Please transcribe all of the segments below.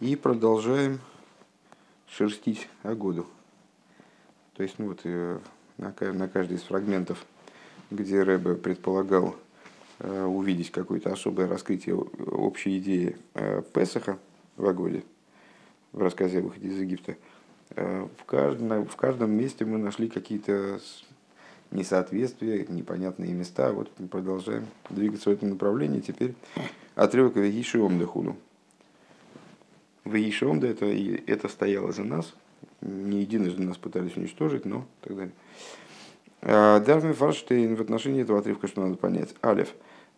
И продолжаем шерстить Агоду. То есть, на каждый из фрагментов, где Ребе предполагал увидеть какое-то особое раскрытие общей идеи Песаха в Агоде, в рассказе о выходе из Египта, в каждом месте мы нашли какие-то несоответствия, непонятные места. Вот мы продолжаем двигаться в этом направлении. Теперь отрывок «Вейшиомда худу». «Вейшиомда» — это стояло за нас. Не единожды нас пытались уничтожить, но так далее. Дармен Фарштейн в отношении этого отрывка, что надо понять. Алеф.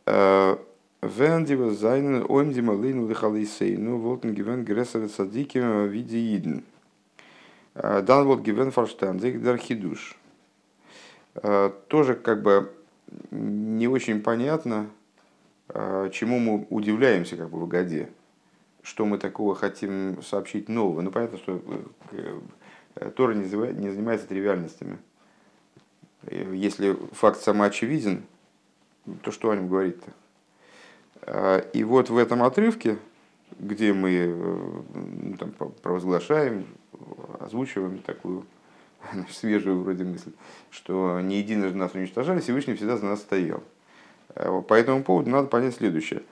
«Вендива зайна оймдима лейну лихалейсейну волтенгивен грессовет садиким видеидн». «Дан волтгивен фарштейн зейгдар хидуш». Тоже как бы не очень понятно, чему мы удивляемся как бы в Агоде, что мы такого хотим сообщить нового. Ну, понятно, что Тора не занимается тривиальностями. Если факт самоочевиден, то что о нем говорить-то? И вот в этом отрывке, где мы там провозглашаем, озвучиваем такую свежую вроде мысль, что не единожды нас уничтожали, Всевышний всегда за нас стоял. По этому поводу надо понять следующее.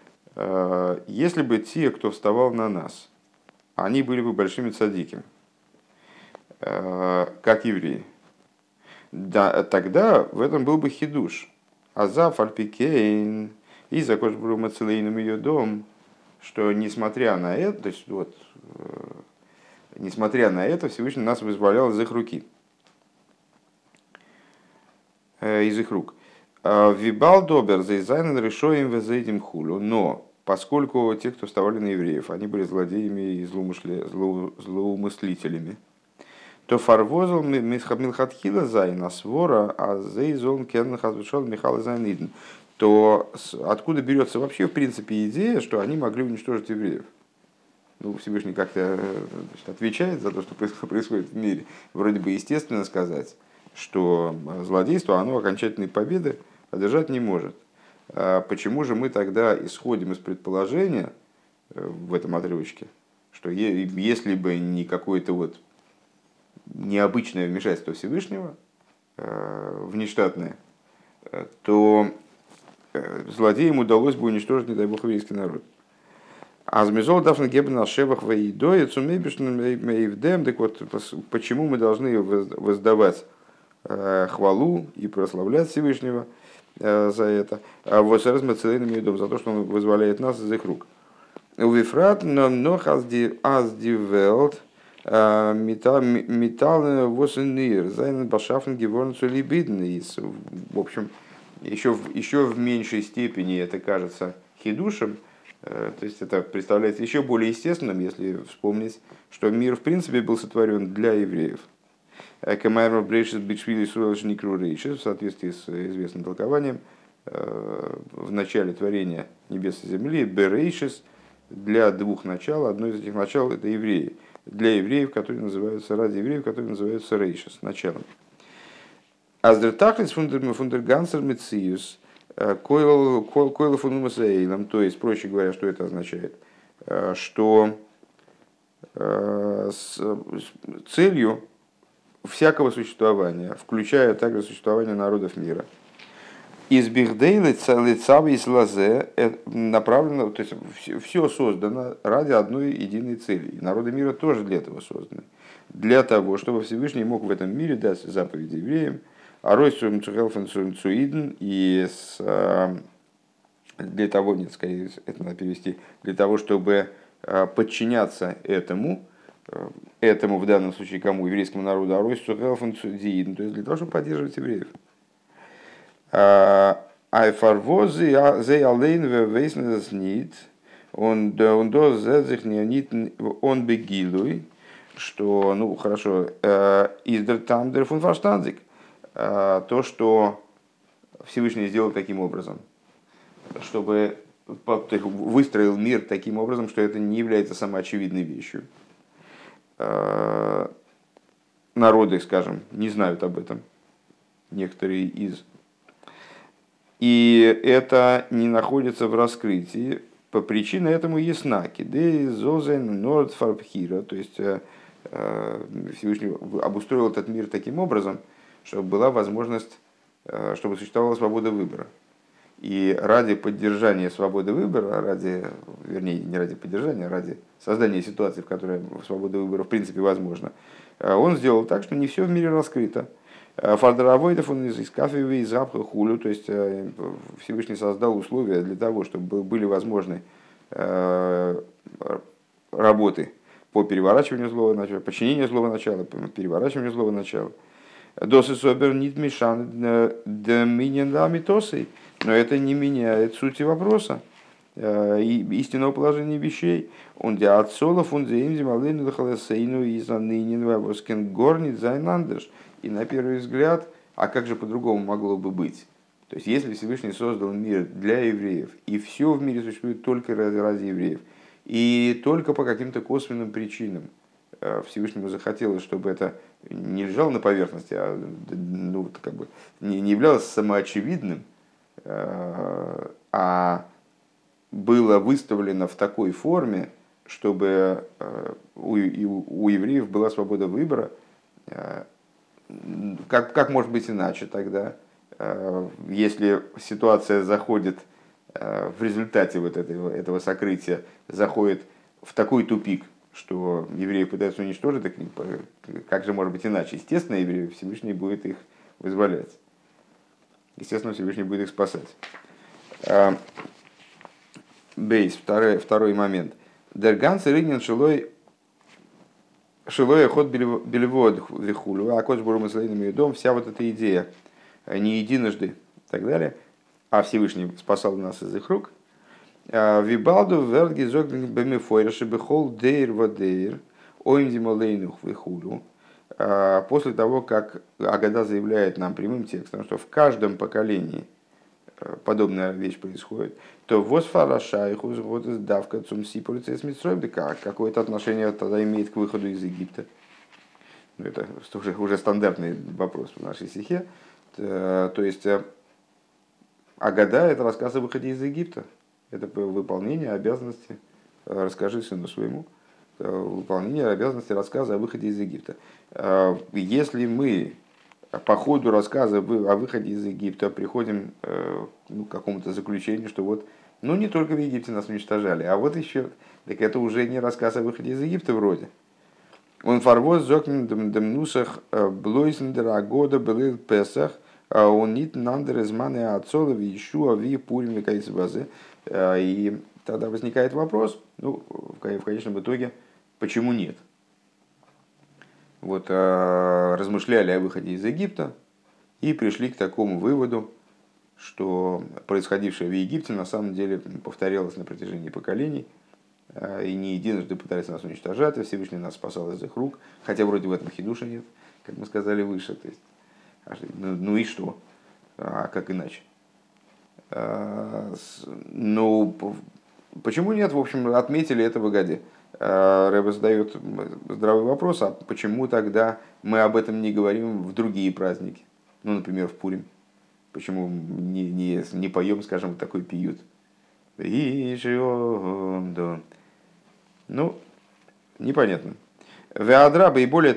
Если бы те, кто вставал на нас, они были бы большими цадиками, как евреи, да, тогда в этом был бы хидуш. Азав альпикейн и закош брума целейным ее дом, что несмотря на это, то есть вот, несмотря на это, Всевышний нас вызволял из их рук. Вибал добер зайзайн решоем везейдим хулю. Но поскольку те, кто вставали на евреев, они были злодеями и злоумыслителями, то фарвозл мисхабмилхатхила зайн асвора, а зейзон кеннахазвешал михал зайн идн. То откуда берется вообще в принципе идея, что они могли уничтожить евреев? Ну, Всевышний как-то, значит, отвечает за то, что происходит в мире. Вроде бы естественно сказать, что злодейство, оно окончательной победы одержать не может. Почему же мы тогда исходим из предположения в этом отрывочке, что если бы не какое-то вот необычное вмешательство Всевышнего, внештатное, то злодеям удалось бы уничтожить, не дай бог, еврейский народ. Азмизол дафна гебна шевах ваидой, цумебишн мейвдем. Так вот, почему мы должны воздавать хвалу и прославлять Всевышнего за это? Вот сейчас мы целыми идем за то, что он вызволяет нас из их рук. Увифрат, но аздивелт металл восенир, зайн башафн геворнцу либидный. В общем, еще в меньшей степени это кажется хидушем. То есть это представляется еще более естественным, если вспомнить, что мир в принципе был сотворен для евреев. В соответствии с известным толкованием, в начале творения небес и земли, берейшис, для двух начал, одно из этих начал это евреи. Для евреев, которые называются, ради евреев, которые называются рейшис, началом. Аздертахлис фундергансер мециюс. То есть, проще говоря, что это означает? Что с целью всякого существования, включая также существование народов мира, направлено, то есть все создано ради одной единой цели. И народы мира тоже для этого созданы. Для того, чтобы Всевышний мог в этом мире дать заповеди евреям, и для того, нет, скорее это надо перевести, для того, чтобы подчиняться этому в данном случае кому, еврейскому народу, то есть для того, чтобы поддерживать евреев. Что, ну хорошо, то, что Всевышний сделал таким образом, чтобы выстроил мир таким образом, что это не является самоочевидной вещью. Народы, скажем, не знают об этом, некоторые из. И это не находится в раскрытии по причине этому ясна. Кидей зозен норд фарбхира. То есть Всевышний обустроил этот мир таким образом, чтобы была возможность, чтобы существовала свобода выбора. И ради поддержания свободы выбора, ради создания ситуации, в которой свобода выбора в принципе возможна, он сделал так, что не все в мире раскрыто. Фардеравойдов он из кафеви, из апха хулю, то есть Всевышний создал условия для того, чтобы были возможны работы по переворачиванию злого начала, подчинению злого начала, переворачиванию злого начала. Досы собер нит мешан доминен дамитосой. Но это не меняет сути вопроса и истинного положения вещей. Он де отцолов, он де им земалыну дохалесейну и заныненва воскин горнит зайнандыш. И на первый взгляд, а как же по-другому могло бы быть? То есть, если Всевышний создал мир для евреев, и все в мире существует только ради евреев, и только по каким-то косвенным причинам Всевышнему захотелось, чтобы это не лежало на поверхности, а не являлось самоочевидным, а было выставлено в такой форме, чтобы у евреев была свобода выбора. Как может быть иначе тогда, если ситуация заходит в результате вот этого сокрытия, заходит в такой тупик, что евреи пытаются уничтожить, так как же может быть иначе? Естественно, евреи, Всевышний будет их вызволять. Естественно, Всевышний будет их спасать. Бейс, второй момент. Дерганцы рынен шилой ход белевод вихулю, а кот бурум и слейным ее дом, вся вот эта идея, не единожды и так далее, а Всевышний спасал нас из их рук. Вибалду верги зогнен бемифойра шибихол дейр водейр, оймдима лейнух вихулю. После того, как Агода заявляет нам прямым текстом, что в каждом поколении подобная вещь происходит, то «Восфарашайху сгода сдавка цумси полицейс митсройбдека» какое-то отношение тогда имеет к выходу из Египта. Это уже стандартный вопрос в нашей сихе. То есть Агода – это рассказ о выходе из Египта. Это выполнение обязанности «Расскажи сыну своему». Выполнение обязанности рассказа о выходе из Египта. Если мы по ходу рассказа о выходе из Египта приходим к какому-то заключению, что вот, не только в Египте нас уничтожали, а вот еще, так это уже не рассказ о выходе из Египта вроде. Он фарвоз зокнен демнусах блойсендера агода был песах, он нит нандер изманы отцолов ищу ави пурими кайсбазы. И тогда возникает вопрос, в конечном итоге, почему нет? Вот размышляли о выходе из Египта и пришли к такому выводу, что происходившее в Египте на самом деле повторялось на протяжении поколений, и не единожды пытались нас уничтожать, а Всевышний нас спасал из их рук, хотя вроде в этом хидуша нет, как мы сказали выше. То есть, и что? А как иначе? Почему нет? В общем, отметили это в Агоде. Ребе задает здравый вопрос, а почему тогда мы об этом не говорим в другие праздники? Например, в Пурим. Почему не поем, скажем, такой пиют? Непонятно. И более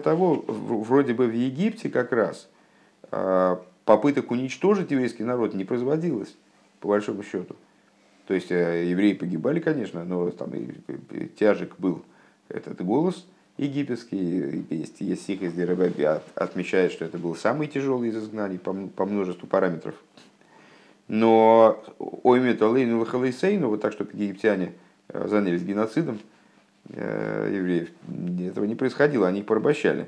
того, вроде бы в Египте как раз попыток уничтожить еврейский народ не производилось, по большому счету. То есть евреи погибали, конечно, но там и тяжек был этот голос египетский. Есть сих из Ребе отмечает, что это был самый тяжелый из изгнаний по множеству параметров. Но оймет алейну лахалейсейну, вот так, чтобы египтяне занялись геноцидом евреев, этого не происходило, они их порабощали.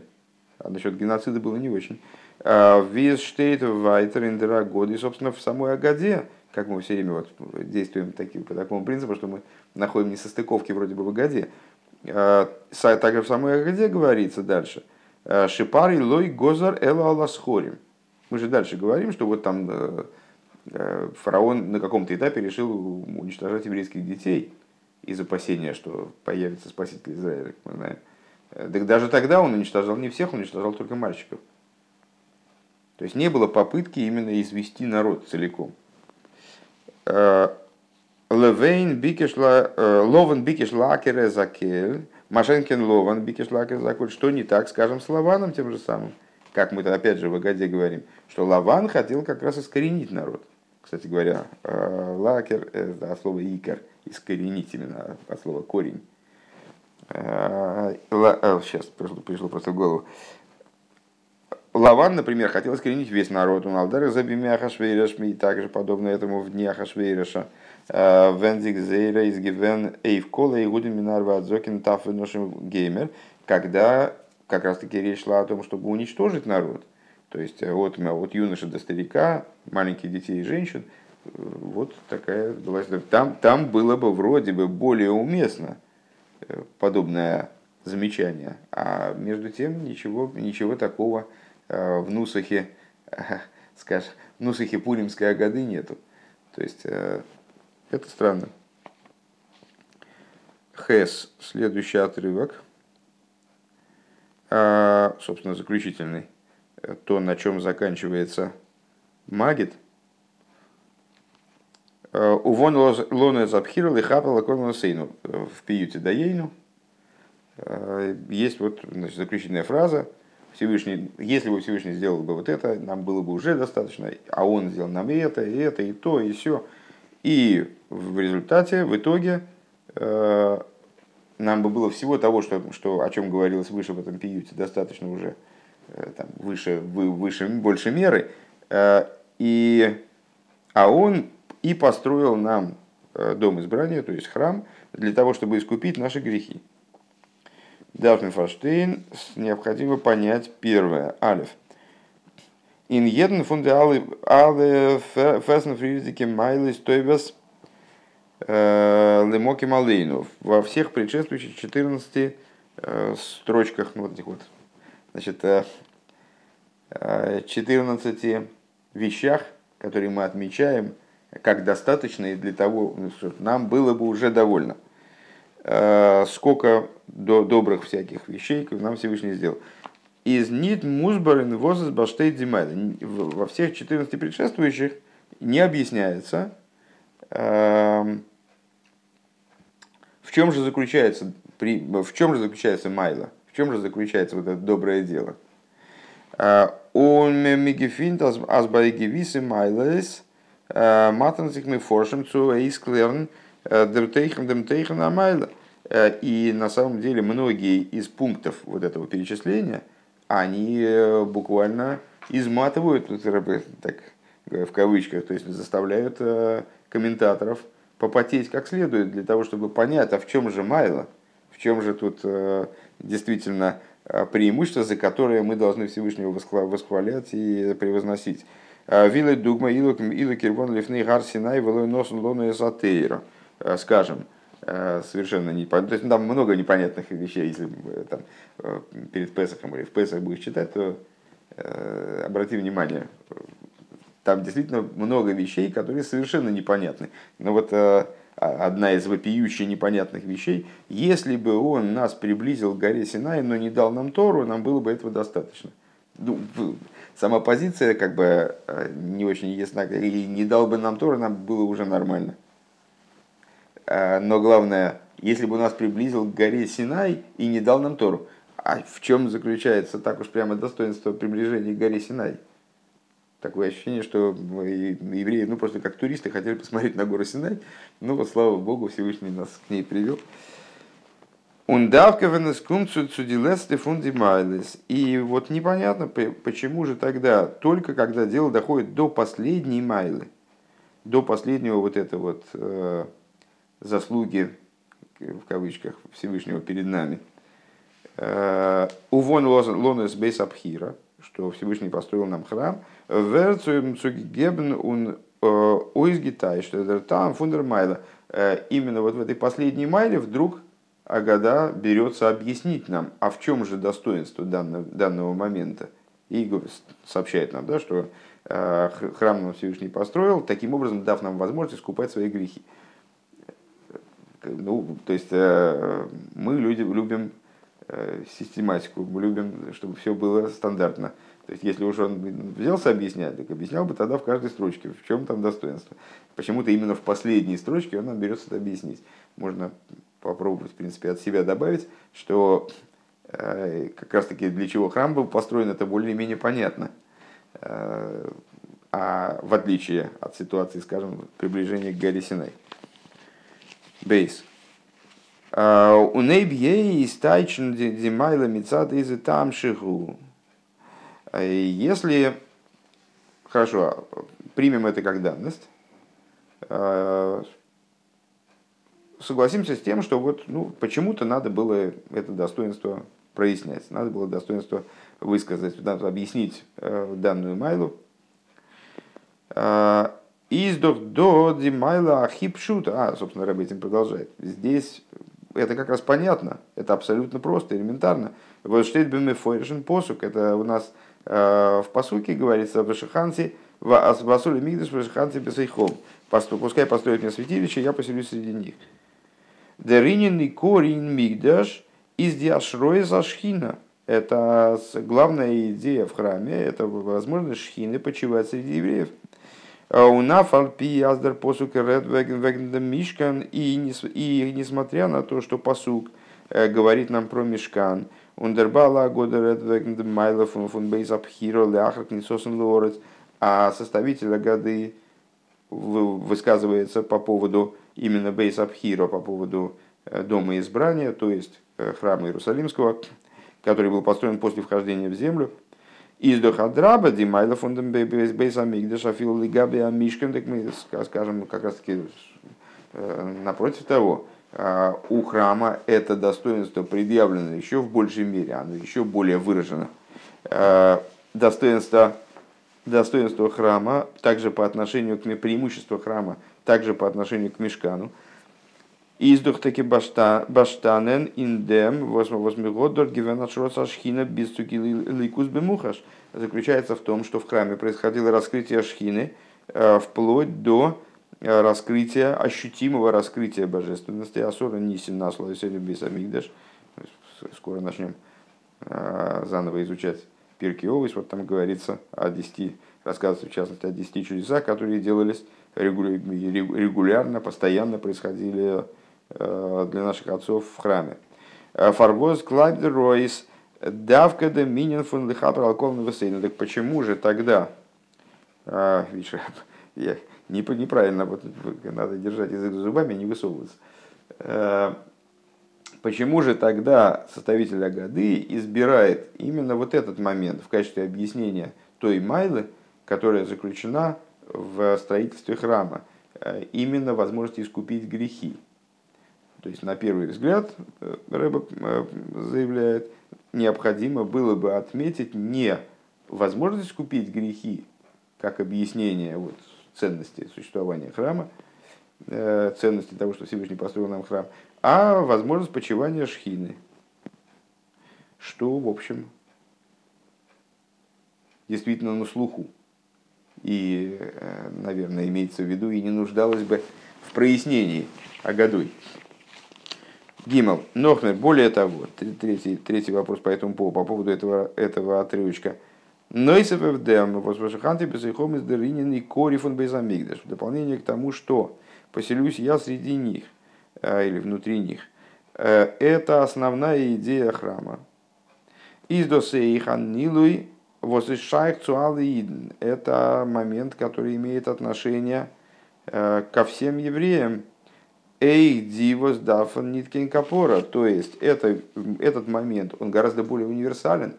А насчет геноцида было не очень. Визштейт вайтер индера годы, и, собственно, в самой Агаде, как мы все время действуем по такому принципу, что мы находим несостыковки вроде бы в Агаде. Также в самой Агаде говорится дальше. Шипар и лой гозар эла аласхорим. Мы же дальше говорим, что вот там фараон на каком-то этапе решил уничтожать еврейских детей из опасения, что появится спаситель Израиля, как мы знаем. Так даже тогда он уничтожал не всех, он уничтожал только мальчиков. То есть не было попытки именно извести народ целиком. Левейн бикешла, лован бикешлакере закель, Машенкин лован бикешлакере закель. Что не так, скажем, с Лаваном тем же самым? Как мы-то опять же в Агоде говорим, что Лаван хотел как раз искоренить народ. Кстати говоря, лакер, да, слово икар, искоренить именно, от слова корень. Сейчас пришло просто в голову. Лаван, например, хотел искоренить весь народ. Он алдары забимя хашвейрешми и также подобно этому в дни хашвейреша. Вендикзейра изгивен эйвкола и гудиминарва адзокин тафеношим геймер. Когда как раз таки речь шла о том, чтобы уничтожить народ. То есть от юноши до старика, маленьких детей и женщин. Вот такая была ситуация. Там было бы вроде бы более уместно подобное замечание. А между тем ничего такого в нусахе, скажем, в нусахе Пуримской Агады нету. То есть это странно. Хэс, следующий отрывок. Собственно, заключительный. То, на чем заканчивается магит. Увон лоне запхирал и хапала конусейну. В пиюте даейну. Есть вот, значит, заключительная фраза. Всевышний, если бы Всевышний сделал бы вот это, нам было бы уже достаточно, а он сделал нам и это, и то, и все. И в результате, в итоге, нам бы было всего того, о чем говорилось выше в этом пиюте, достаточно уже, там, выше, больше меры. А он и построил нам дом избрания, то есть храм, для того, чтобы искупить наши грехи. Дармен Фарштейн необходимо понять первое. Алеф. Ин еден фунде але фэсн фризике майлы стойбес лемоки малейну. Во всех предшествующих 14 строчках, ну вот этих вот, значит, 14 вещах, которые мы отмечаем, как достаточные для того, чтобы нам было бы уже довольно. Сколько добрых всяких вещей нам Всевышний сделал. Из нит музбарен возас баштей димайда. Во всех 14 предшествующих не объясняется, в чем же заключается майла, в чем же заключается вот это доброе дело. Он мегефинт азбайгевис и майлес матанцик мы форшем цу эйсклерн. И на самом деле многие из пунктов вот этого перечисления, они буквально изматывают, так, в кавычках, то есть заставляют комментаторов попотеть как следует для того, чтобы понять, а в чем же майла, в чем же тут действительно преимущество, за которое мы должны Всевышнего восхвалять и превозносить. Вилы дугма илы кирвон лифны гар синай вилы носун лону эзотейро. Скажем, совершенно непонятно. То есть там много непонятных вещей, если там, перед Песахом или в Песах будешь читать, то обрати внимание, там действительно много вещей, которые совершенно непонятны. Но вот одна из вопиющих непонятных вещей: если бы он нас приблизил к горе Синай, но не дал нам Тору, нам было бы этого достаточно. Ну, сама позиция как бы не очень ясна, и не дал бы нам Тору, нам было уже нормально. Но главное, если бы нас приблизил к горе Синай и не дал нам Тору. А в чем заключается так уж прямо достоинство приближения к горе Синай? Такое ощущение, что евреи, ну просто как туристы, хотели посмотреть на гору Синай. Ну вот, слава Богу, Всевышний нас к ней привел. И вот непонятно, почему же тогда, только когда дело доходит до последней майлы, до последнего вот это вот заслуги, в кавычках, Всевышнего перед нами. Увон лонес бейс абхира, что Всевышний построил нам храм. Верцуем цугебн ун ойзгитай, что это там фундер майла. Именно вот в этой последней майле вдруг Агода берется объяснить нам, а в чем же достоинство данного момента. И сообщает нам, да, что храм нам Всевышний построил, таким образом дав нам возможность искупать свои грехи. Ну, то есть мы люди любим систематику, мы любим, чтобы все было стандартно. То есть, если уж он взялся объяснять, так объяснял бы тогда в каждой строчке, в чем там достоинство. Почему-то именно в последней строчке он нам берется это объяснить. Можно попробовать, в принципе, от себя добавить, что как раз-таки для чего храм был построен, это более-менее понятно. А в отличие от ситуации, скажем, приближения к горе Синай. Бейс. У нейбьей истайчен димайла мицад из там шиху. Если, хорошо, примем это как данность, согласимся с тем, что вот, ну, почему-то надо было это достоинство прояснять, надо было достоинство высказать, надо объяснить данную майлу. Издох до димайла хипшут. А, собственно, Ребе этим продолжает. Здесь это как раз понятно, это абсолютно просто, элементарно. Вот штейдбеме фойршен посук, это у нас в посуке говорится в Шиханте, «Васули мигдаш в Шиханте бесайхом». «Пускай построят мне святилище, я поселюсь среди них». «Деринин и корин мигдаш из диашроя за шхина». Это главная идея в храме, это возможность шхины почивать среди евреев. И несмотря на то, что посук говорит нам про мишкан, а составитель Агоды высказывается по поводу именно Бейс Абхиро, по поводу дома избрания, то есть храма Иерусалимского, который был построен после вхождения в землю. Скажем, как раз таки напротив того, у храма это достоинство предъявлено еще в большей мере, оно еще более выражено. Достоинство храма также по отношению к преимуществу храма, также по отношению к мишкану. Издух таки баштанен индем восьмигодор гивенашроса шхина бисцуки ликус бемухаш. Заключается в том, что в храме происходило раскрытие шхины вплоть до раскрытия, ощутимого раскрытия божественности. Асора нисим наслой серебис амигдаш. Скоро начнем заново изучать Пирки Авот. Вот там говорится о 10, рассказывается в частности о 10 чудесах, которые делались регулярно, постоянно происходили для наших отцов в храме. Фарвоз Клайбдер Ройс Давка Доминин фон Лиха Пролковного Сейна. Так почему же тогда, видишь, я неправильно, вот, надо держать язык зубами, не высовываться. Почему же тогда составитель Агоды избирает именно вот этот момент в качестве объяснения той майлы, которая заключена в строительстве храма, именно возможность искупить грехи? То есть, на первый взгляд, Ребе заявляет, необходимо было бы отметить не возможность искупить грехи, как объяснение вот, ценности существования храма, ценности того, что Всевышний построил нам храм, а возможность почивания шхины. Что, в общем, действительно на слуху. И, наверное, имеется в виду, и не нуждалось бы в прояснении Агодой. Гимел, Нохмер, более того, третий вопрос по этому поводу, по поводу этого отрывочка. В дополнение к тому, что поселюсь я среди них, или внутри них, это основная идея храма. Издосейханнилуй. Это момент, который имеет отношение ко всем евреям. То есть этот момент, он гораздо более универсален,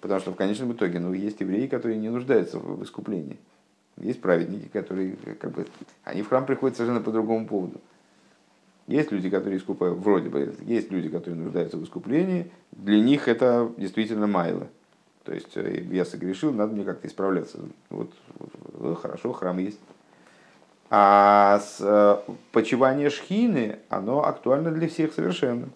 потому что в конечном итоге, ну, есть евреи, которые не нуждаются в искуплении. Есть праведники, которые как бы, они в храм приходят совершенно по другому поводу. Есть люди, которые искупают, вроде бы, есть люди, которые нуждаются в искуплении, для них это действительно майла. То есть, я согрешил, надо мне как-то исправляться. Вот, хорошо, храм есть. А почивание шхины, оно актуально для всех совершенно.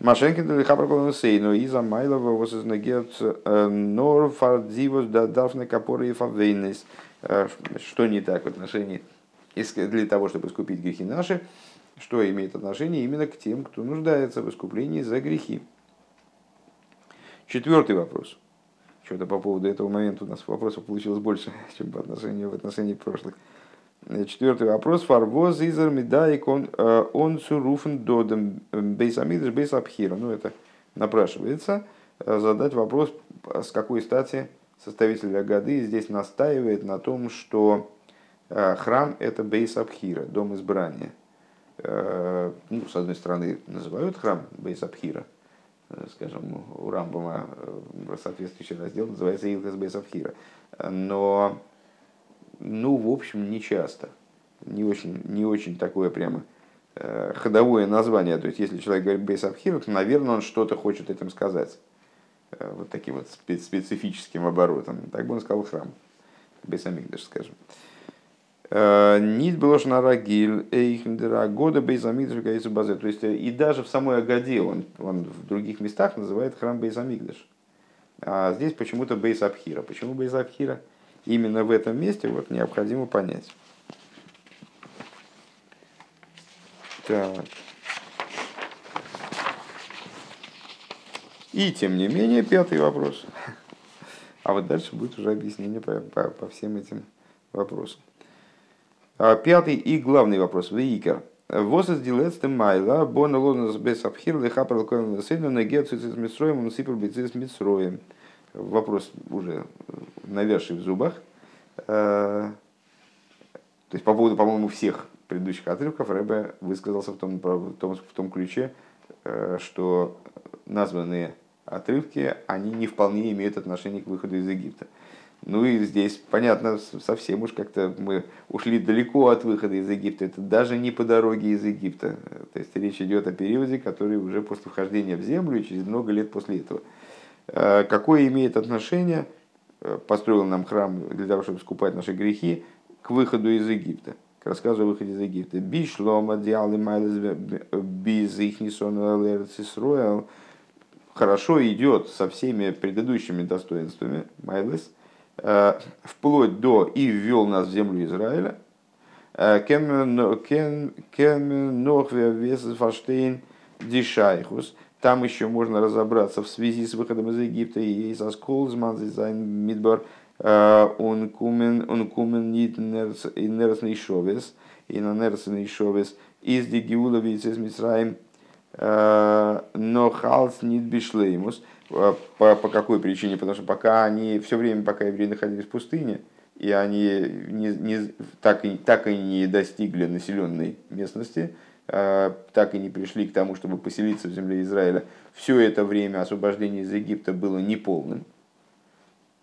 Машенкин для Хабракова Сейну, Иза Майлова, Восизнагет, Норфардзивос, Дадафны, Капоры и Фавейнес. Что не так в отношении, для того, чтобы искупить грехи наши, что имеет отношение именно к тем, кто нуждается в искуплении за грехи. Четвертый вопрос. Что-то по поводу этого момента у нас вопросов получилось больше, чем в отношении прошлых. Четвертый вопрос. Фарвоз изер медаик он суруфен додем бейсамидж бейсабхира. Ну, это напрашивается задать вопрос, с какой стати составитель Агоды здесь настаивает на том, что храм – это бейсабхира, дом избрания. Ну, с одной стороны, называют храм бейсабхира. Скажем, у Рамбама соответствующий раздел называется Илхас бейсабхира. Но... ну, в общем, не часто. Не очень такое прямо ходовое название. То есть, если человек говорит «бейсабхира», то, наверное, он что-то хочет этим сказать. Вот таким вот специфическим оборотом. Так бы он сказал «храм». «Бейсамикдаш», скажем. «Нит белошна рагиль, эйхмдер агода бейсамикдаш векаису базе». То есть, и даже в самой Агоде он в других местах называет храм «бейсамикдаш». А здесь почему-то «бейсабхира». Почему «бейсабхира»? Именно в этом месте вот необходимо понять. Так. И тем не менее, пятый вопрос. А вот дальше будет уже объяснение по всем этим вопросам. Пятый и главный вопрос. Вейкер. Вос из дилетсты майла, бон лонус бесабхир, лехапрал коэн сына, негет цицис митсроем, он сипр бицис митсроем. Вопрос уже навязший в зубах. То есть по поводу, по-моему, всех предыдущих отрывков Ребе высказался в том ключе, что названные отрывки, они не вполне имеют отношение к выходу из Египта. Ну и здесь, понятно, совсем уж как-то мы ушли далеко от выхода из Египта. Это даже не по дороге из Египта. То есть речь идет о периоде, который уже после вхождения в землю и через много лет после этого. Какое имеет отношение, построил нам храм для того, чтобы искупать наши грехи, к выходу из Египта, к рассказу о выходе из Египта. Бишлома диалы майлез без их несонал эрцисроял. Хорошо идет со всеми предыдущими достоинствами майлез, вплоть до и ввел нас в землю Израиля. Кем нохве весес фаштейн дишайхус. Там еще можно разобраться в связи с выходом из Египта и со Сколзман, Зайн Мидбар, Ункумен Нерцнейшовес, Инанерцнейшовес, из Дегиуловиц из Мицраим, Нохалс Нидбишлеймус. По какой причине? Потому что пока они все время, пока евреи находились в пустыне, и они так и не достигли населенной местности, так и не пришли к тому, чтобы поселиться в земле Израиля, все это время освобождение из Египта было неполным.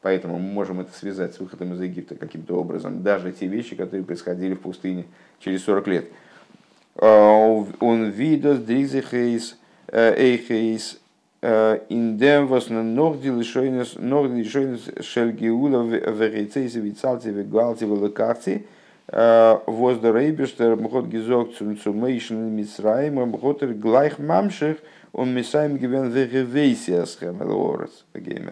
Поэтому мы можем это связать с выходом из Египта каким-то образом. Даже те вещи, которые происходили в пустыне через 40 лет. Он видос дризихейс эйхейс индемвосна нордишойнес шельгиула верейцейс вицалти вегалти велакарти. Воздарейбештер мхот гизок цумейшн мисраим мхотер глайх мамших он мисаим гивен веревейсиас хэмэлорес. И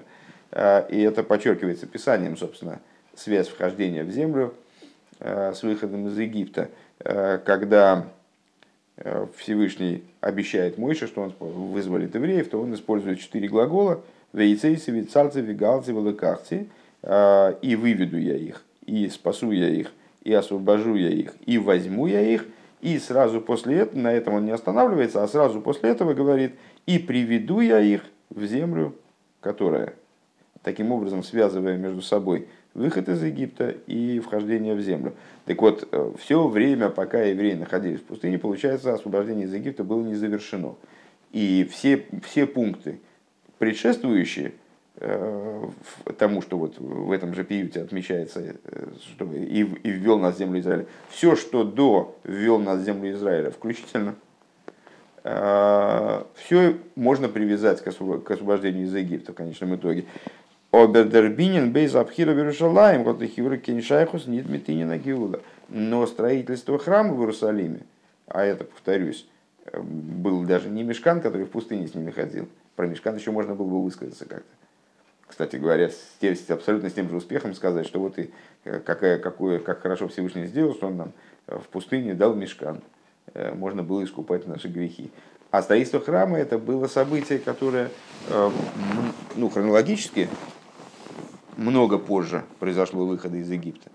это подчеркивается писанием, собственно, связь вхождения в землю с выходом из Египта, когда Всевышний обещает Мойше, что он вызволит евреев, то он использует 4 глагола вейцейси, вицарци, вигалци, валыкарци, и выведу я их, и спасу я их, и освобожу я их, и возьму я их, и сразу после этого, на этом он не останавливается, а сразу после этого говорит, и приведу я их в землю, которая, таким образом связывая между собой выход из Египта и вхождение в землю. Так вот, все время, пока евреи находились в пустыне, получается, освобождение из Египта было не завершено. И все пункты, предшествующие тому, что вот в этом же пиюте отмечается, что и ввел нас в землю Израиля. Все, что до ввел нас в землю Израиля, включительно, все можно привязать к освобождению из Египта в конечном итоге. Обердербинин бейз абхира Иерусалим, вот и хивр кеншайхус нит митинина гиула. Но строительство храма в Иерусалиме, а это, повторюсь, был даже не мешкан, который в пустыне с ними ходил. Про мешкан еще можно было бы высказаться как-то. Кстати говоря, абсолютно с тем же успехом сказать, что вот и как хорошо Всевышний сделал, что он нам в пустыне дал мишкан. можно было искупать наши грехи. А строительство храма это было событие, которое ну, хронологически много позже произошло выхода из Египта.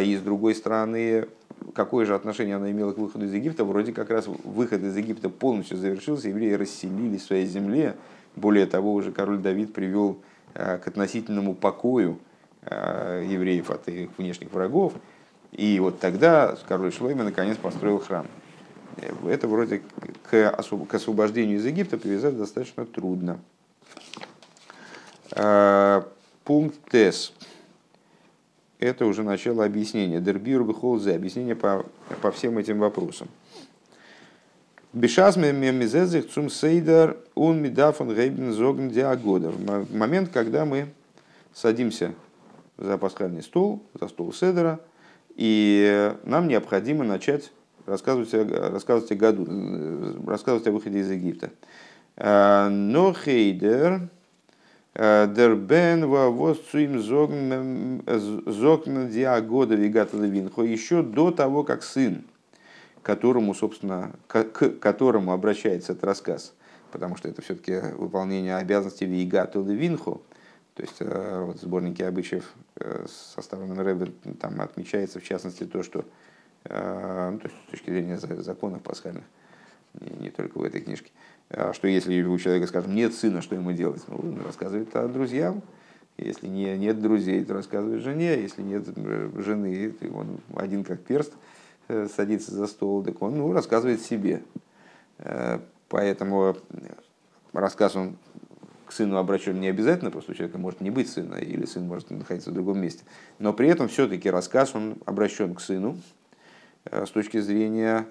И с другой стороны, какое же отношение оно имело к выходу из Египта? Вроде как раз выход из Египта полностью завершился, евреи расселились в своей земле. Более того, уже король Давид привел к относительному покою евреев от их внешних врагов. И вот тогда король Шлойма наконец построил храм. Это вроде к освобождению из Египта привязать достаточно трудно. Пункт С. Это уже начало объяснения. Дербир бихолзе. Объяснение по всем этим вопросам. Бешазме мемизезих цум сейдар ун мидафон гейбен зогн диагодер. Момент, когда мы садимся за пасхальный стол, за стол седера, и нам необходимо начать рассказывать о году, рассказывать о выходе из Египта. Но хейдер дербен вавоз цуим зогн диагода вигата левинхо. Еще до того, как сын, которому, собственно, к которому обращается этот рассказ, потому что это все-таки выполнение обязанностей вигата левинхо. То есть вот в сборнике обычаев со стороны Ребе там отмечается в частности то, что ну, то есть, с точки зрения законов пасхальных, не только в этой книжке, что если у человека, скажем, нет сына, что ему делать? Ну, он рассказывает друзьям, если нет друзей, то рассказывает жене, если нет жены, то он один как перст садится за стол, так он ну, рассказывает себе. Поэтому рассказ он к сыну обращен не обязательно, просто у человека может не быть сына, или сын может находиться в другом месте. Но при этом все-таки рассказ он обращен к сыну с точки зрения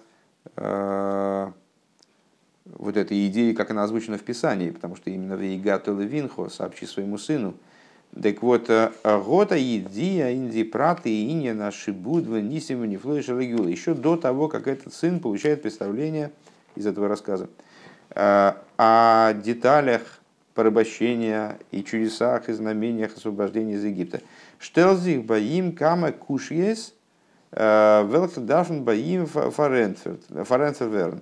вот этой идеи, как она озвучена в Писании, потому что именно «Вейгато левинхо» сообщи своему сыну. Так вот, «Гота едия инди праты ине наши будва нисима нефлоиша регюла». Еще до того, как этот сын получает представление из этого рассказа о деталях порабощения и чудесах, и знамениях освобождения из Египта. «Штелзих баим кама куш ес, велх дафн баим фарентферн».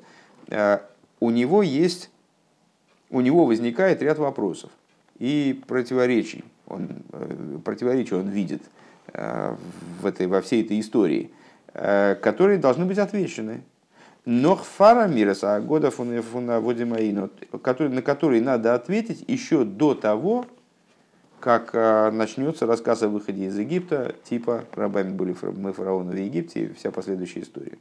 У него возникает ряд вопросов и противоречий. Противоречия он видит во всей этой истории, которые должны быть отвечены. Но хфара мирас агода фуна водимаино, на которые надо ответить еще до того, как начнется рассказ о выходе из Египта, типа рабами были мы фараоны в Египте и вся последующая история.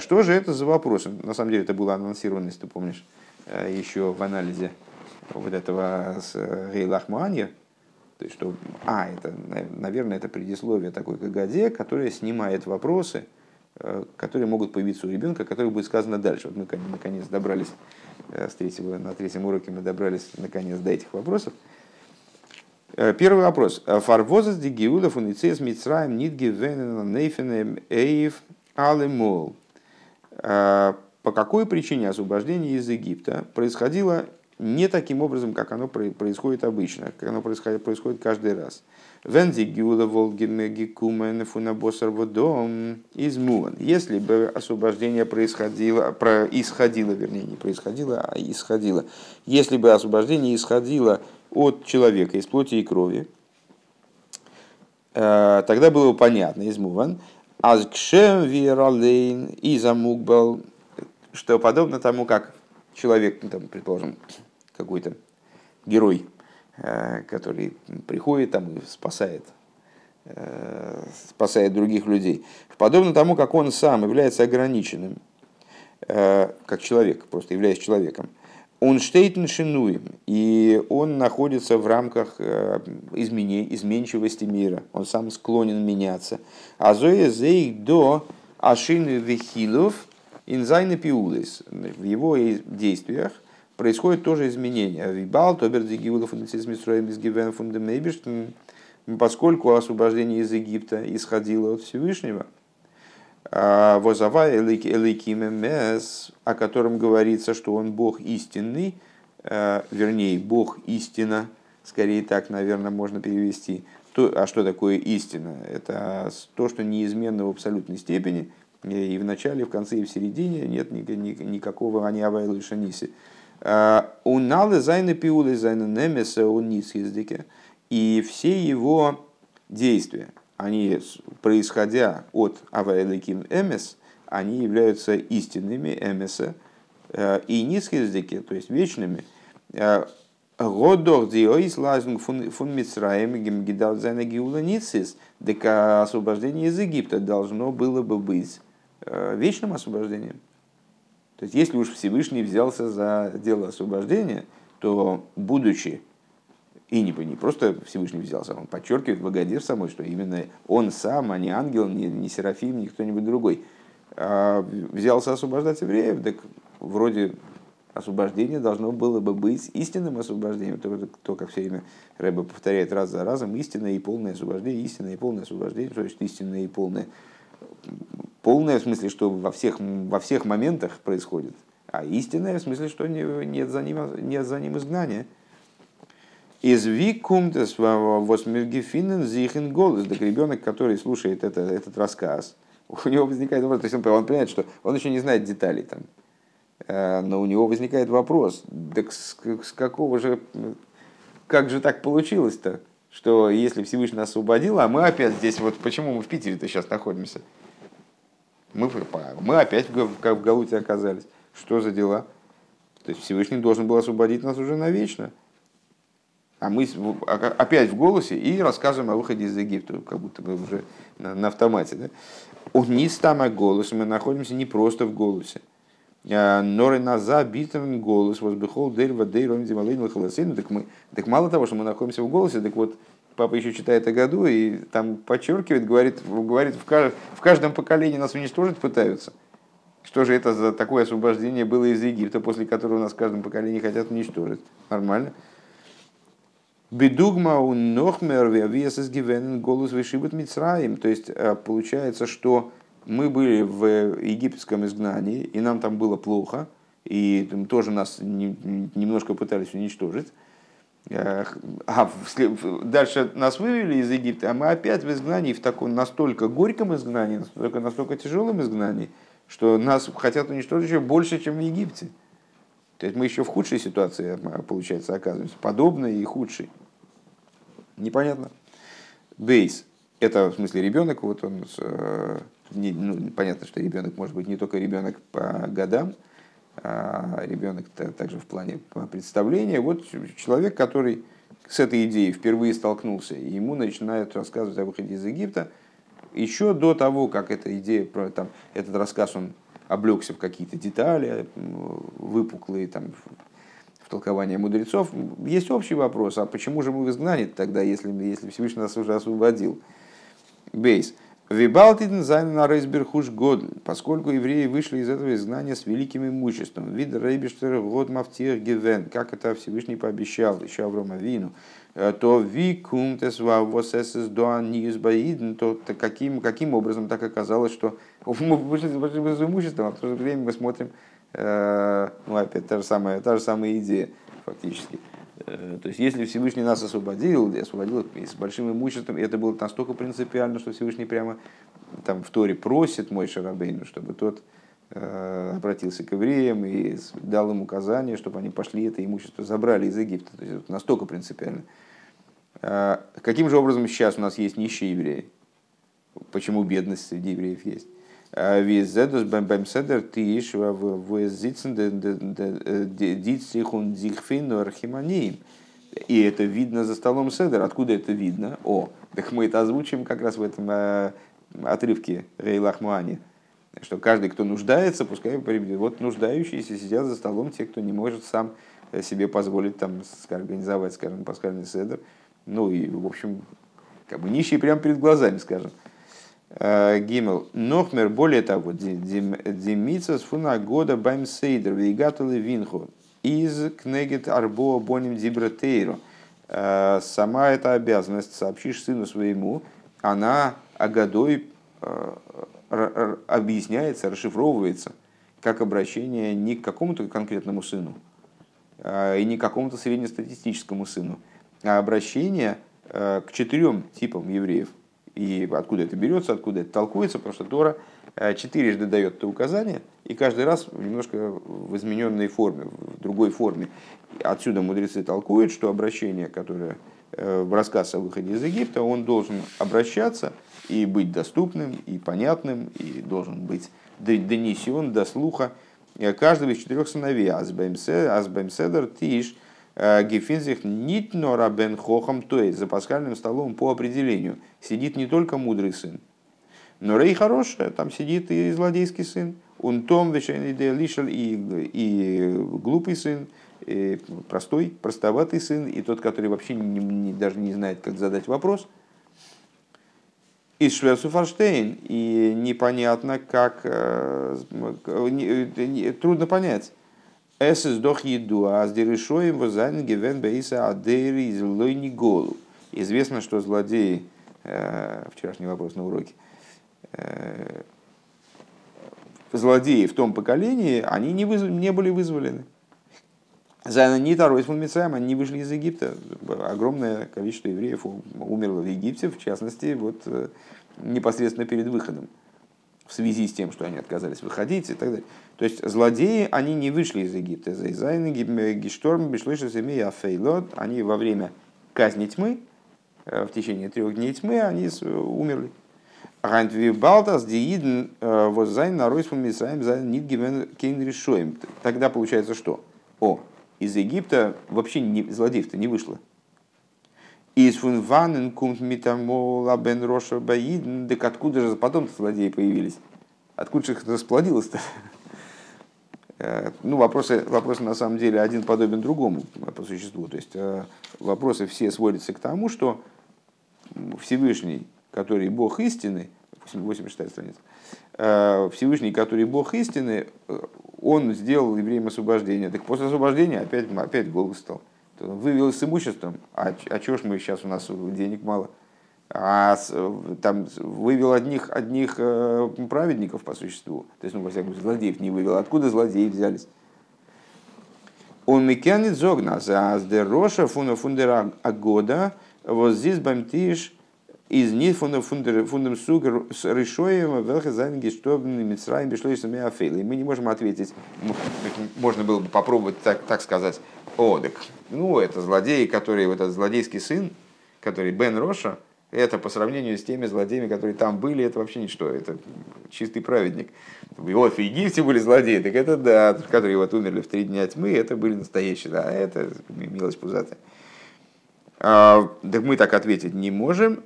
Что же это за вопросы? На самом деле это было анонсировано, если ты помнишь, еще в анализе вот этого с Гейлахманья. То есть, что, это, наверное, это предисловие такой к Агоде, которое снимает вопросы, которые могут появиться у ребенка, которые будет сказано дальше. Вот мы наконец добрались, на третьем уроке мы добрались наконец до этих вопросов. Первый вопрос. Фарвозас дигиулов уницес митсраем нитгивен нейфенем эйв алимол. По какой причине освобождение из Египта происходило не таким образом, как оно происходит обычно, как оно происходит каждый раз? Если бы освобождение исходило. Если бы освобождение исходило от человека из плоти и крови, тогда было бы понятно, измуван, азкшем виралейн изамукбал, что подобно тому, как человек, там, предположим, какой-то герой, который приходит там и спасает других людей. Подобно тому, как он сам является ограниченным, как человек, просто являясь человеком, он штейтен шинуем, и он находится в рамках изменчивости мира, он сам склонен меняться. А зоя зейх до ашины вехилов инзайны пиулис. В его действиях происходит тоже изменение. Поскольку освобождение из Египта исходило от Всевышнего, о котором говорится, что он Бог истинный, вернее, Бог истина, скорее так, наверное, можно перевести. А что такое истина? Это то, что неизменно в абсолютной степени, И в начале, и в конце, и в середине нет никакого аниавая лишаниси. Уналы зайны пиулы зайны немеса унис ездике. И все его действия, они, происходя от авайликим эмес, они являются истинными эмеса и нисхиздике, то есть вечными. Годор диоис лазунг фун мицраем гимгидал зайна гиула ницис, так освобождение из Египта должно было бы быть вечным освобождением. То есть, если уж Всевышний взялся за дело освобождения, то, будучи, и не просто Всевышний взялся, он подчеркивает благодетель самой, что именно он сам, а не ангел, не Серафим, не кто-нибудь другой, взялся освобождать евреев, так вроде освобождение должно было бы быть истинным освобождением. То, как все время Ребе повторяет раз за разом, истинное и полное освобождение, истинное и полное освобождение, то есть истинное и полное. Полное в смысле, что во всех моментах происходит, а истинное в смысле, что нет за ним изгнания. Из викумтес восмергифинен зихен голос. Так ребенок, который слушает этот рассказ, у него возникает вопрос, то есть он понимает, что он еще не знает деталей там, но у него возникает вопрос, так как же так получилось-то, что если Всевышний нас освободил, а мы опять здесь, вот почему мы в Питере-то сейчас находимся? Мы опять в Галуте оказались. Что за дела? То есть Всевышний должен был освободить нас уже навечно. А мы опять в голосе и рассказываем о выходе из Египта, как будто бы уже на автомате. Да? Он не стама голос, мы находимся не просто в голосе. Нореназа битвен голос, возбехол дельва дельвам дималейн лахаласейн. Так мало того, что мы находимся в голосе, так вот папа еще читает Агоду и там подчеркивает, говорит, в каждом поколении нас уничтожить пытаются. Что же это за такое освобождение было из Египта, после которого нас в каждом поколении хотят уничтожить? Нормально. Бедугма у нохмер виавиес из гивенен голос вишибут мицраим. То есть получается, что мы были в египетском изгнании, и нам там было плохо, и тоже нас немножко пытались уничтожить. А дальше нас вывели из Египта, а мы опять в изгнании, в таком настолько горьком изгнании, настолько тяжелом изгнании, что нас хотят уничтожить еще больше, чем в Египте. То есть мы еще в худшей ситуации, получается, оказываемся. Подобной и худшей. Непонятно. Бейс. Это в смысле ребенок. Вот он, понятно, что ребенок может быть не только ребенок по годам, а ребенок также в плане представления. Вот человек, который с этой идеей впервые столкнулся, ему начинают рассказывать о выходе из Египта еще до того, как эта идея, там, этот рассказ, он облегся в какие-то детали, выпуклые там, в толкование мудрецов. Есть общий вопрос, а почему же мы в изгнании тогда, если Всевышний нас уже освободил? Бейс. Вибалтиден зайн на рейсберхуш год, поскольку евреи вышли из этого изгнания с великим имуществом. Вид рейбештер год мафтир гивен, как это Всевышний пообещал еще Аврома Вину, то викумтес вавосесес доаньюс баиден, то каким образом так оказалось, что мы вышли из имущества, а в то же время мы смотрим, ну опять та же самая идея фактически. То есть, если Всевышний нас освободил с большим имуществом, это было настолько принципиально, что Всевышний прямо там в Торе просит Мойша Робейну, чтобы тот обратился к евреям и дал им указание, чтобы они пошли это имущество забрали из Египта. То есть, это настолько принципиально. Каким же образом сейчас у нас есть нищие евреи? Почему бедность среди евреев есть? И это видно за столом седер. Откуда это видно? О, так мы это озвучим как раз в этом отрывке Рейлах Муани, что каждый, кто нуждается, пускай приведет. Вот нуждающиеся сидят за столом, те, кто не может сам себе позволить там организовать, скажем, пасхальный седер. Ну и, в общем, как бы нищие прямо перед глазами, скажем. Гиммел. Нохмер, более того, демицас фуна года байм сейдер вегаталы винху из кнегет арбо боним дибратейру. Сама эта обязанность, сообщишь сыну своему, она агадой объясняется, расшифровывается, как обращение не к какому-то конкретному сыну и не к какому-то среднестатистическому сыну, а обращение к четырем типам евреев. И откуда это берется, откуда это толкуется, потому что Тора четырежды дает это указание, и каждый раз немножко в измененной форме, в другой форме. Отсюда мудрецы толкуют, что обращение, которое в рассказ о выходе из Египта, он должен обращаться и быть доступным, и понятным, и должен быть донесен до слуха каждого из четырех сыновей. Азбаймседер, Тиш, Гефинзих, Нитно Рабен Хохам, то есть за пасхальным столом по определению сидит не только мудрый сын, но Рей хорошая, там сидит и злодейский сын, Унтом, Вишайнидея Лишель, и глупый сын, и простой, простоватый сын, и тот, который вообще даже не знает, как задать вопрос. И Шверсу Фарштейн, и непонятно, как, трудно понять. Известно, что злодеи, вчерашний вопрос на уроке, злодеи в том поколении, они не были вызволены. Они не вышли из Египта. Огромное количество евреев умерло в Египте, в частности, вот, непосредственно перед выходом, в связи с тем, что они отказались выходить и так далее. То есть злодеи, они не вышли из Египта. Они во время казни тьмы, в течение 3 дней тьмы, они умерли. Тогда получается что? Из Египта вообще злодеев-то не вышло. Так откуда же потом-то злодеи появились? Откуда же их расплодилось-то? Вопросы на самом деле один подобен другому по существу. То есть вопросы все сводятся к тому, что Всевышний, который Бог истины, 86-я страница, Всевышний, который Бог истины, он сделал евреям освобождение. Так после освобождения опять голый стал. Вывел с имуществом, а чего ж мы сейчас, у нас денег мало, там вывел одних праведников по существу, то есть, во всяком случае, злодеев не вывел. Откуда злодеи взялись? Он мекянит зогна, заздероша фуна фундера агода, вот здесь бамтиш из них фундам сугер с решоем велхазанги, что мицраем пришло из меня фейлы. Мы не можем ответить, можно было бы попробовать так сказать. Это злодеи, которые, вот этот злодейский сын, который Бен Роша, это по сравнению с теми злодеями, которые там были, это вообще ничто, это чистый праведник. В Египте были злодеи, так это да, которые вот умерли в 3 дня тьмы, это были настоящие, да, это мелочь пузатая. Так мы так ответить не можем.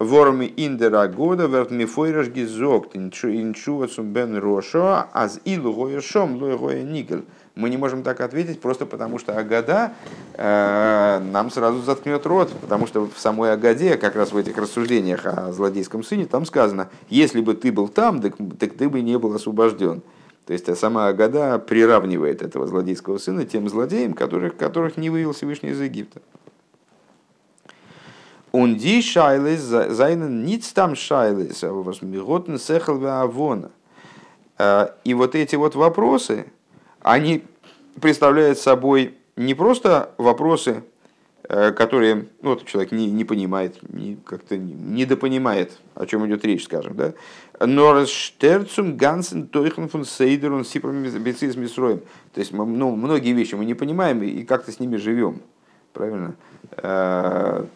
Ворми индера года вертмифойраш гизок, инчуацум Бен Роша, аз илугоя шом, лугоя никель. Мы не можем так ответить, просто потому что Агода нам сразу заткнет рот, потому что в самой Агоде, как раз в этих рассуждениях о злодейском сыне, там сказано, если бы ты был там, так ты бы не был освобожден. То есть сама Агода приравнивает этого злодейского сына тем злодеям, которых не вывел Всевышний из Египта. Он ди шайлес, зайнен ниц там шайлес, а возмиготен сехал веавона. И вот эти вот вопросы, они представляют собой не просто вопросы, которые человек не понимает, как-то недопонимает, о чем идет речь, скажем, да. То есть многие вещи мы не понимаем и как-то с ними живем, правильно? То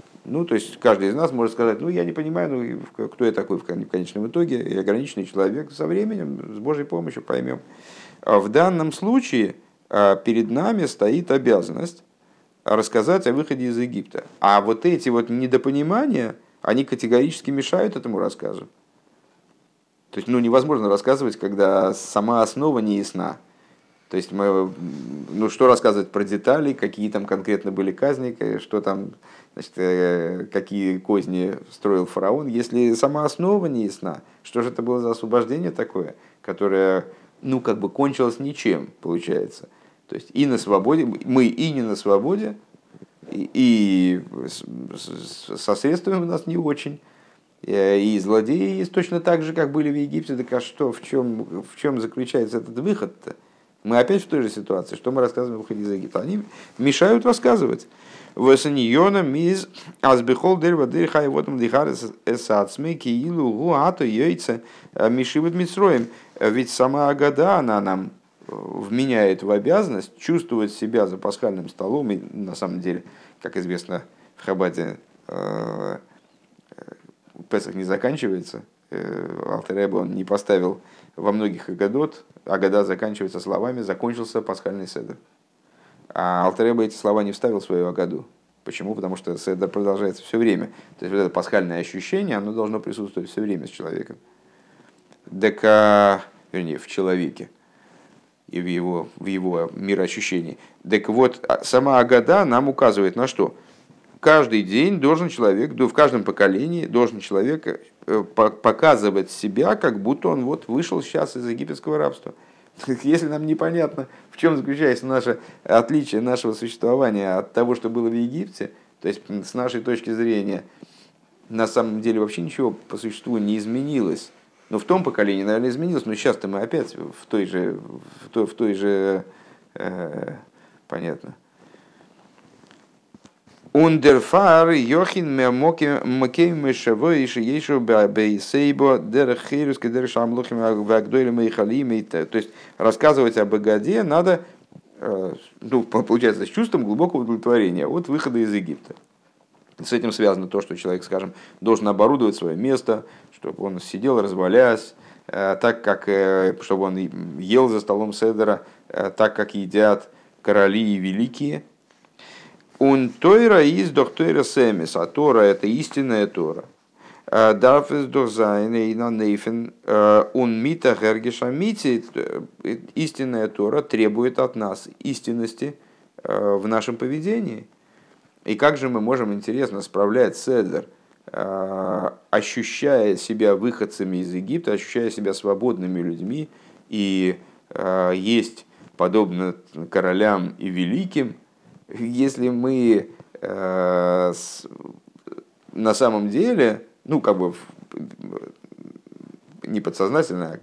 есть каждый из нас может сказать, я не понимаю, кто я такой в конечном итоге, я ограниченный человек, со временем, с Божьей помощью поймем. В данном случае перед нами стоит обязанность рассказать о выходе из Египта. А вот эти вот недопонимания, они категорически мешают этому рассказу. То есть невозможно рассказывать, когда сама основа не ясна. То есть что рассказывать про детали, какие там конкретно были казни, что там, какие козни строил фараон, если сама основа не ясна. Что же это было за освобождение такое, которое... кончилось ничем, получается. То есть и на свободе, мы и не на свободе, и со средствами у нас не очень, и злодеи есть точно так же, как были в Египте. Так а что, в чем заключается этот выход-то? Мы опять в той же ситуации, что мы рассказываем в выходе из Египта. Они мешают рассказывать. Ведь сама Агода, она нам вменяет в обязанность чувствовать себя за пасхальным столом. И на самом деле, как известно, в Хабаде Песах не заканчивается. Алтер Ребе он не поставил во многих агадот. Агода заканчивается словами «закончился пасхальный седер». А Алтер Ребе эти слова не вставил в свою агаду. Почему? Потому что седер продолжается все время. То есть вот это пасхальное ощущение, оно должно присутствовать все время с человеком. Так, вернее, в человеке и в его мироощущении. Так вот, сама Агода нам указывает на что? Каждый день должен человек, в каждом поколении должен человек показывать себя, как будто он вот вышел сейчас из египетского рабства. Если нам непонятно, в чем заключается наше отличие нашего существования от того, что было в Египте, то есть с нашей точки зрения, на самом деле вообще ничего по существу не изменилось. Но в том поколении, наверное, изменилось, но сейчас-то мы опять в той же понятно. Ундерфар Йохин Мокеймешевой. То есть рассказывать об Агоде надо, получается, с чувством глубокого удовлетворения от выхода из Египта. С этим связано то, что человек, скажем, должен оборудовать свое место, чтобы он сидел, развалясь, так как, чтобы он ел за столом седера, так как едят короли и великие. «Ун тойра из доктора сэмис», а Тора – это истинная Тора. «Дарф из дохзайна ина нейфен ун мита хергеша мити». Истинная Тора требует от нас истинности в нашем поведении. И как же мы можем, интересно, справлять седер, ощущая себя выходцами из Египта, ощущая себя свободными людьми, и есть подобно королям и великим, если мы на самом деле, не подсознательно,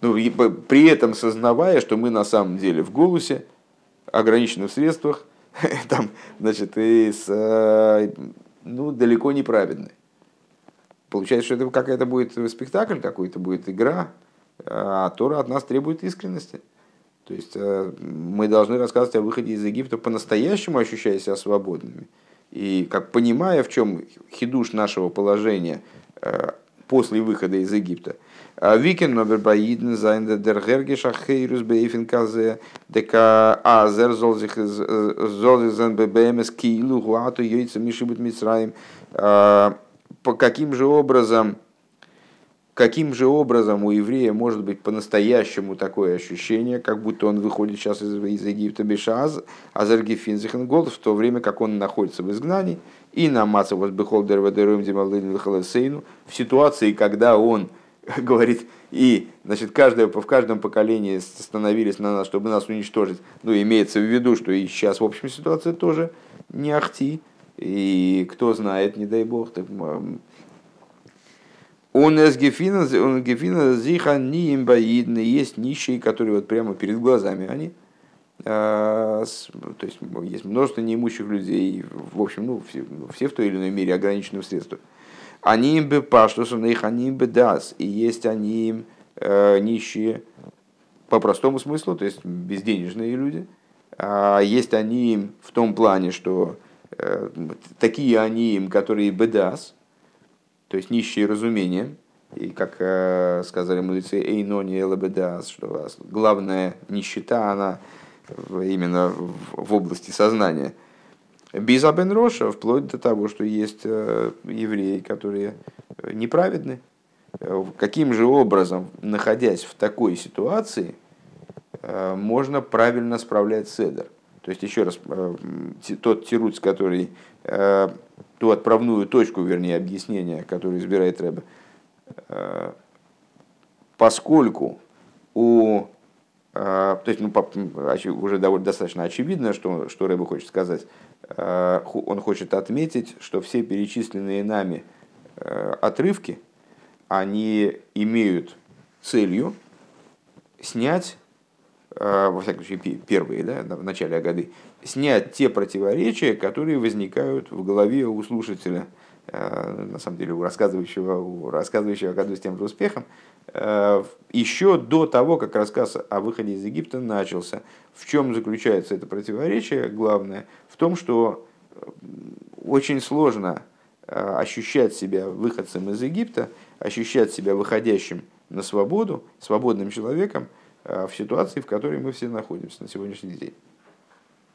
при этом сознавая, что мы на самом деле в голосе, ограничены в средствах, далеко не праведны. Получается, что это какая-то будет спектакль, какой-то будет игра, а Тора от нас требует искренности. То есть мы должны рассказывать о выходе из Египта по-настоящему, ощущая себя свободными. И как понимая, в чем хидуш нашего положения после выхода из Египта. Каким же образом у еврея может быть по-настоящему такое ощущение, как будто он выходит сейчас из Египта Бешаз, Азергифинзихенгол, в то время как он находится в изгнании, и на Мацавос Бехолдер Вадеруем Дималдин Лхалесейну, в ситуации, когда он говорит, и в каждом поколении становились на нас, чтобы нас уничтожить, имеется в виду, что и сейчас, в общем, ситуация тоже не ахти, и кто знает, не дай бог, так... Есть нищие, которые вот прямо перед глазами они, то есть есть множество неимущих людей, в общем, все в той или иной мере ограничены в средствах. Они им бы паштусом, их они им бы даст, и есть они им нищие по простому смыслу, то есть безденежные люди, а есть они им в том плане, что такие они им, которые бы даст. То есть нищие разумения, и как сказали мудрецы, «Эйнони элабедас», что главная нищета, она именно в области сознания. «Бизабен роша», вплоть до того, что есть евреи, которые неправедны. Каким же образом, находясь в такой ситуации, можно правильно справлять седер? То есть, еще раз, тот тируц, который... ту отправную точку, вернее, объяснения, которую избирает Ребе. Поскольку уже достаточно очевидно, что Ребе хочет сказать, он хочет отметить, что все перечисленные нами отрывки, они имеют целью снять во всяком случае первые, да, в начале Агады, снять те противоречия, которые возникают в голове у слушателя, на самом деле у рассказывающего Агаду с тем же успехом, еще до того, как рассказ о выходе из Египта начался. В чем заключается это противоречие? Главное в том, что очень сложно ощущать себя выходцем из Египта, ощущать себя выходящим на свободу, свободным человеком в ситуации, в которой мы все находимся на сегодняшний день.